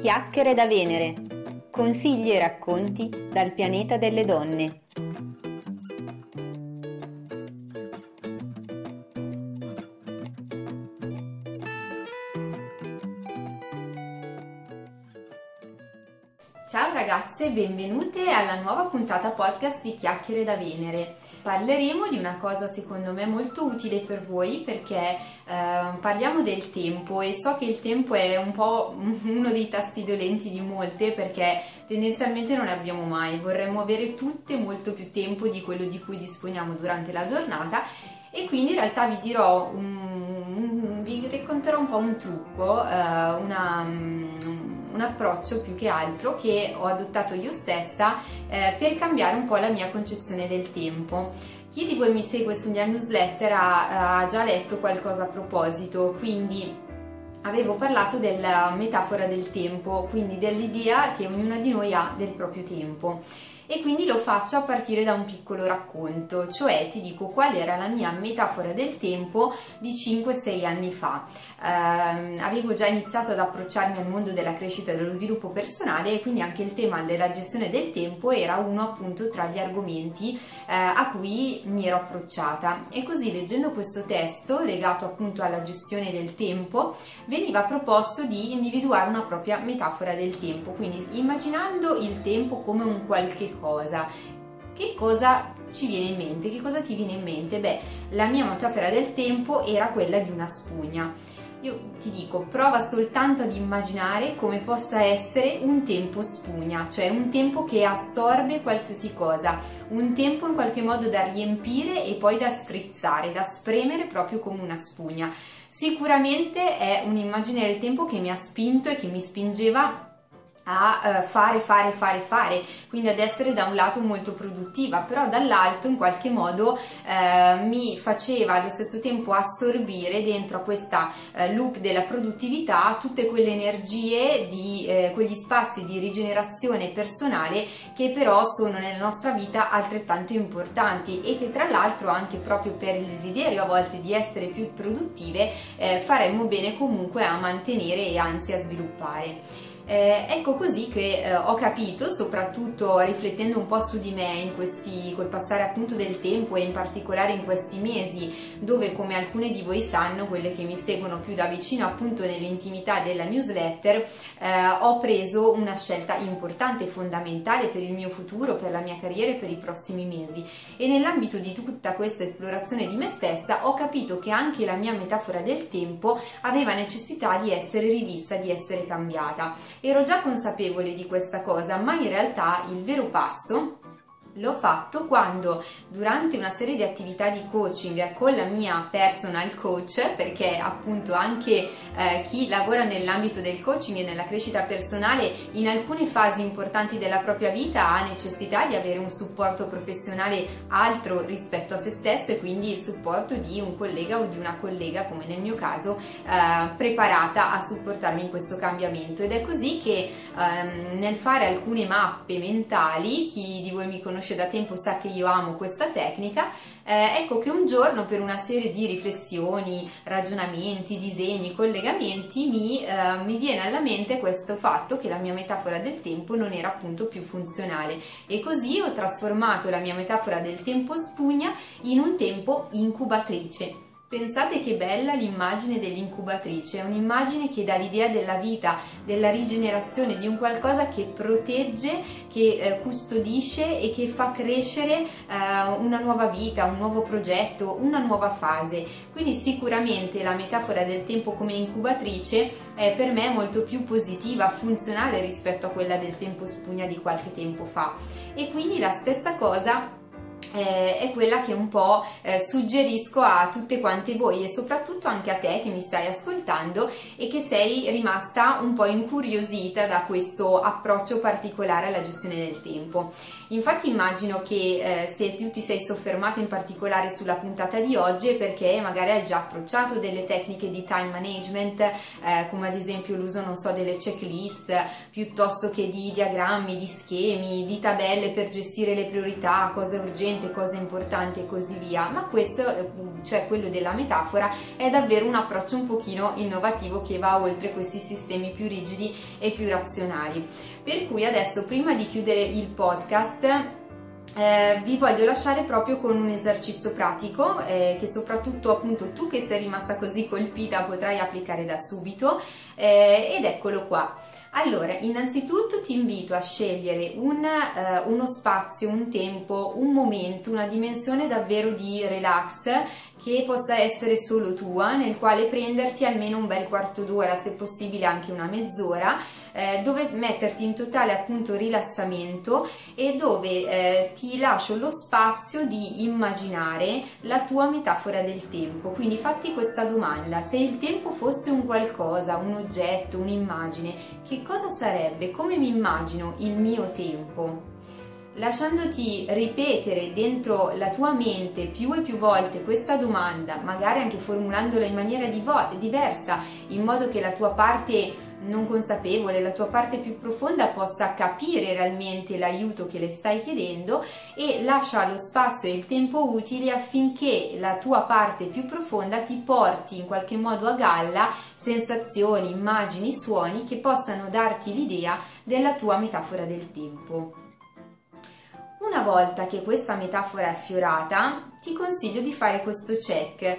Chiacchiere da Venere. Consigli e racconti dal pianeta delle donne. Ciao ragazze, benvenute alla nuova puntata podcast di Chiacchiere da Venere. Parleremo di una cosa secondo me molto utile per voi perché parliamo del tempo, e so che il tempo è un po' uno dei tasti dolenti di molte perché tendenzialmente non ne abbiamo mai, vorremmo avere tutte molto più tempo di quello di cui disponiamo durante la giornata, e quindi in realtà vi racconterò un po' un trucco, un approccio più che altro che ho adottato io stessa per cambiare un po' la mia concezione del tempo. Chi di voi mi segue sulla newsletter ha già letto qualcosa a proposito, quindi avevo parlato della metafora del tempo, quindi dell'idea che ognuna di noi ha del proprio tempo, e quindi lo faccio a partire da un piccolo racconto, cioè ti dico qual era la mia metafora del tempo di 5-6 anni fa. Avevo già iniziato ad approcciarmi al mondo della crescita e dello sviluppo personale, e quindi anche il tema della gestione del tempo era uno appunto tra gli argomenti a cui mi ero approcciata, e così leggendo questo testo legato appunto alla gestione del tempo veniva proposto di individuare una propria metafora del tempo, quindi immaginando il tempo come un qualche cosa. Che cosa ci viene in mente? Che cosa ti viene in mente? Beh, la mia metafora del tempo era quella di una spugna. Io ti dico, prova soltanto ad immaginare come possa essere un tempo spugna, cioè un tempo che assorbe qualsiasi cosa, un tempo in qualche modo da riempire e poi da strizzare, da spremere proprio come una spugna. Sicuramente è un'immagine del tempo che mi ha spinto e che mi spingeva a fare, quindi ad essere da un lato molto produttiva, però dall'altro in qualche modo mi faceva allo stesso tempo assorbire dentro a questa loop della produttività tutte quelle energie di quegli spazi di rigenerazione personale che però sono nella nostra vita altrettanto importanti, e che tra l'altro anche proprio per il desiderio a volte di essere più produttive faremmo bene comunque a mantenere e anzi a sviluppare. Ecco così che ho capito, soprattutto riflettendo un po' su di me col passare appunto del tempo, e in particolare in questi mesi dove, come alcune di voi sanno, quelle che mi seguono più da vicino appunto nell'intimità della newsletter, ho preso una scelta importante, fondamentale per il mio futuro, per la mia carriera e per i prossimi mesi, e nell'ambito di tutta questa esplorazione di me stessa ho capito che anche la mia metafora del tempo aveva necessità di essere rivista, di essere cambiata. Ero già consapevole di questa cosa, ma in realtà il vero passo l'ho fatto quando, durante una serie di attività di coaching con la mia personal coach, perché appunto anche chi lavora nell'ambito del coaching e nella crescita personale in alcune fasi importanti della propria vita ha necessità di avere un supporto professionale altro rispetto a se stesso, e quindi il supporto di un collega o di una collega, come nel mio caso, preparata a supportarmi in questo cambiamento. Ed è così che nel fare alcune mappe mentali, chi di voi mi conosce da tempo sa che io amo questa tecnica, ecco che un giorno per una serie di riflessioni, ragionamenti, disegni, collegamenti mi viene alla mente questo fatto che la mia metafora del tempo non era appunto più funzionale, e così ho trasformato la mia metafora del tempo spugna in un tempo incubatrice. Pensate che bella l'immagine dell'incubatrice, è un'immagine che dà l'idea della vita, della rigenerazione, di un qualcosa che protegge, che custodisce e che fa crescere una nuova vita, un nuovo progetto, una nuova fase. Quindi sicuramente la metafora del tempo come incubatrice è per me molto più positiva, funzionale rispetto a quella del tempo spugna di qualche tempo fa, e quindi la stessa cosa è quella che un po' suggerisco a tutte quante voi, e soprattutto anche a te che mi stai ascoltando e che sei rimasta un po' incuriosita da questo approccio particolare alla gestione del tempo. Infatti immagino che se tu ti sei soffermata in particolare sulla puntata di oggi è perché magari hai già approcciato delle tecniche di time management, come ad esempio l'uso, non so, delle checklist, piuttosto che di diagrammi, di schemi, di tabelle per gestire le priorità, cose urgenti, sicuramente cose importanti e così via, ma questo, cioè quello della metafora, è davvero un approccio un pochino innovativo che va oltre questi sistemi più rigidi e più razionali. Per cui adesso, prima di chiudere il podcast, vi voglio lasciare proprio con un esercizio pratico che soprattutto appunto tu che sei rimasta così colpita potrai applicare da subito, ed eccolo qua. Allora, innanzitutto ti invito a scegliere uno spazio, un tempo, un momento, una dimensione davvero di relax che possa essere solo tua, nel quale prenderti almeno un bel quarto d'ora, se possibile anche una mezz'ora, dove metterti in totale appunto rilassamento e dove ti lascio lo spazio di immaginare la tua metafora del tempo. Quindi fatti questa domanda: se il tempo fosse un qualcosa, un oggetto, un'immagine, che cosa sarebbe? Come mi immagino il mio tempo? Lasciandoti ripetere dentro la tua mente più e più volte questa domanda, magari anche formulandola in maniera diversa, in modo che la tua parte non consapevole, la tua parte più profonda possa capire realmente l'aiuto che le stai chiedendo, e lascia lo spazio e il tempo utili affinché la tua parte più profonda ti porti in qualche modo a galla sensazioni, immagini, suoni che possano darti l'idea della tua metafora del tempo. Una volta che questa metafora è affiorata, ti consiglio di fare questo check.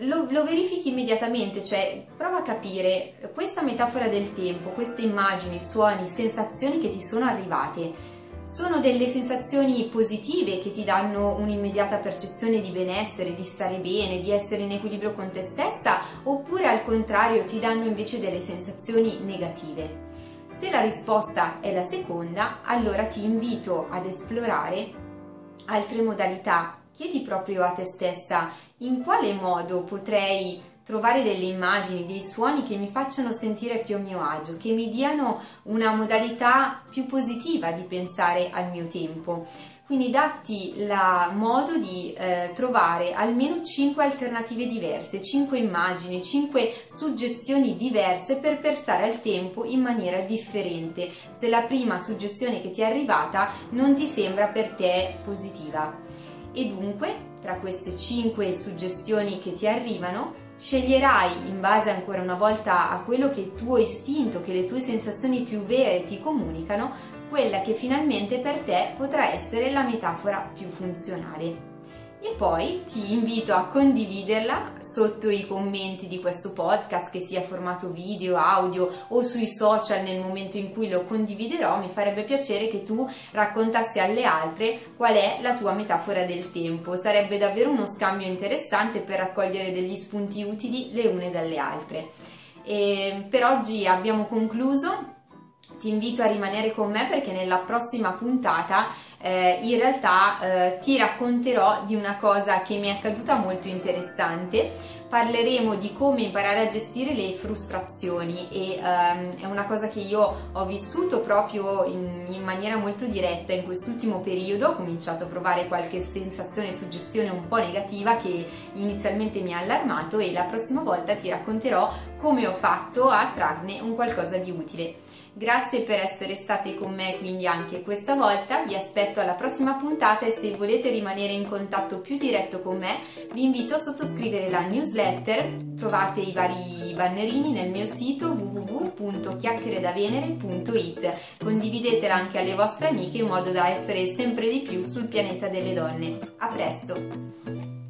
Lo verifichi immediatamente, cioè prova a capire questa metafora del tempo, queste immagini, suoni, sensazioni che ti sono arrivate. Sono delle sensazioni positive che ti danno un'immediata percezione di benessere, di stare bene, di essere in equilibrio con te stessa, oppure al contrario ti danno invece delle sensazioni negative? Se la risposta è la seconda, allora ti invito ad esplorare altre modalità. Chiedi proprio a te stessa: in quale modo potrei trovare delle immagini, dei suoni che mi facciano sentire più a mio agio, che mi diano una modalità più positiva di pensare al mio tempo? Quindi datti il modo di trovare almeno 5 alternative diverse, 5 immagini, 5 suggestioni diverse per pensare al tempo in maniera differente, se la prima suggestione che ti è arrivata non ti sembra per te positiva. E dunque, tra queste 5 suggestioni che ti arrivano, sceglierai, in base ancora una volta a quello che il tuo istinto, che le tue sensazioni più vere ti comunicano, quella che finalmente per te potrà essere la metafora più funzionale. E poi ti invito a condividerla sotto i commenti di questo podcast, che sia formato video, audio o sui social nel momento in cui lo condividerò. Mi farebbe piacere che tu raccontassi alle altre qual è la tua metafora del tempo. Sarebbe davvero uno scambio interessante per raccogliere degli spunti utili le une dalle altre. E per oggi abbiamo concluso. Ti invito a rimanere con me perché nella prossima puntata in realtà ti racconterò di una cosa che mi è accaduta molto interessante. Parleremo di come imparare a gestire le frustrazioni e è una cosa che io ho vissuto proprio in maniera molto diretta in quest'ultimo periodo. Ho cominciato a provare qualche sensazione e suggestione un po' negativa che inizialmente mi ha allarmato, e la prossima volta ti racconterò come ho fatto a trarne un qualcosa di utile. Grazie per essere state con me quindi anche questa volta, vi aspetto alla prossima puntata, e se volete rimanere in contatto più diretto con me vi invito a sottoscrivere la newsletter, trovate i vari bannerini nel mio sito www.chiacchieredavenere.it, condividetela anche alle vostre amiche in modo da essere sempre di più sul pianeta delle donne. A presto!